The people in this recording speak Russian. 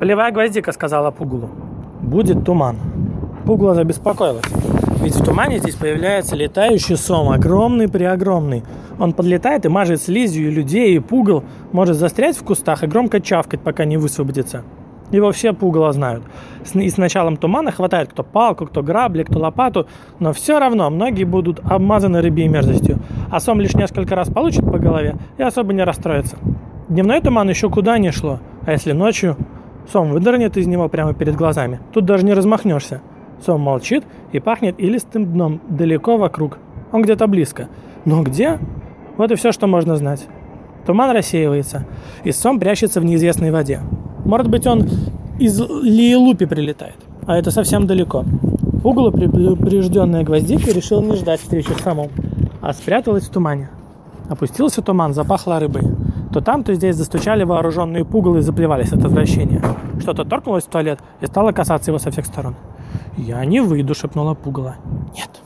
Полевая гвоздика сказала Пугулу: будет туман. Пугула забеспокоилась, ведь в тумане здесь появляется летающий сом, огромный-преогромный. Он подлетает и мажет слизью и людей, и Пугул может застрять в кустах и громко чавкать, пока не высвободится. Его все Пугула знают. И с началом тумана хватает кто палку, кто грабли, кто лопату, но все равно многие будут обмазаны рыбьей мерзостью. А сом лишь несколько раз получит по голове и особо не расстроится. Дневной туман еще куда ни шло, а если ночью, сом выдернет из него прямо перед глазами. Тут даже не размахнешься. Сом молчит и пахнет илистым дном далеко вокруг. Он где-то близко. Но где? Вот и все, что можно знать. Туман рассеивается, и сом прячется в неизвестной воде. Может быть, он из Лиелупи прилетает, а это совсем далеко. Пугула, предупрежденная гвоздикой, решила не ждать встречи с сомом, а спряталась в тумане. Опустился туман, запахло рыбой. То там, то здесь застучали вооруженные Пугулы и заплевались от отвращения. Что-то торкнулось в туалет и стало касаться его со всех сторон. «Я не выйду», — шепнула Пугула. «Нет».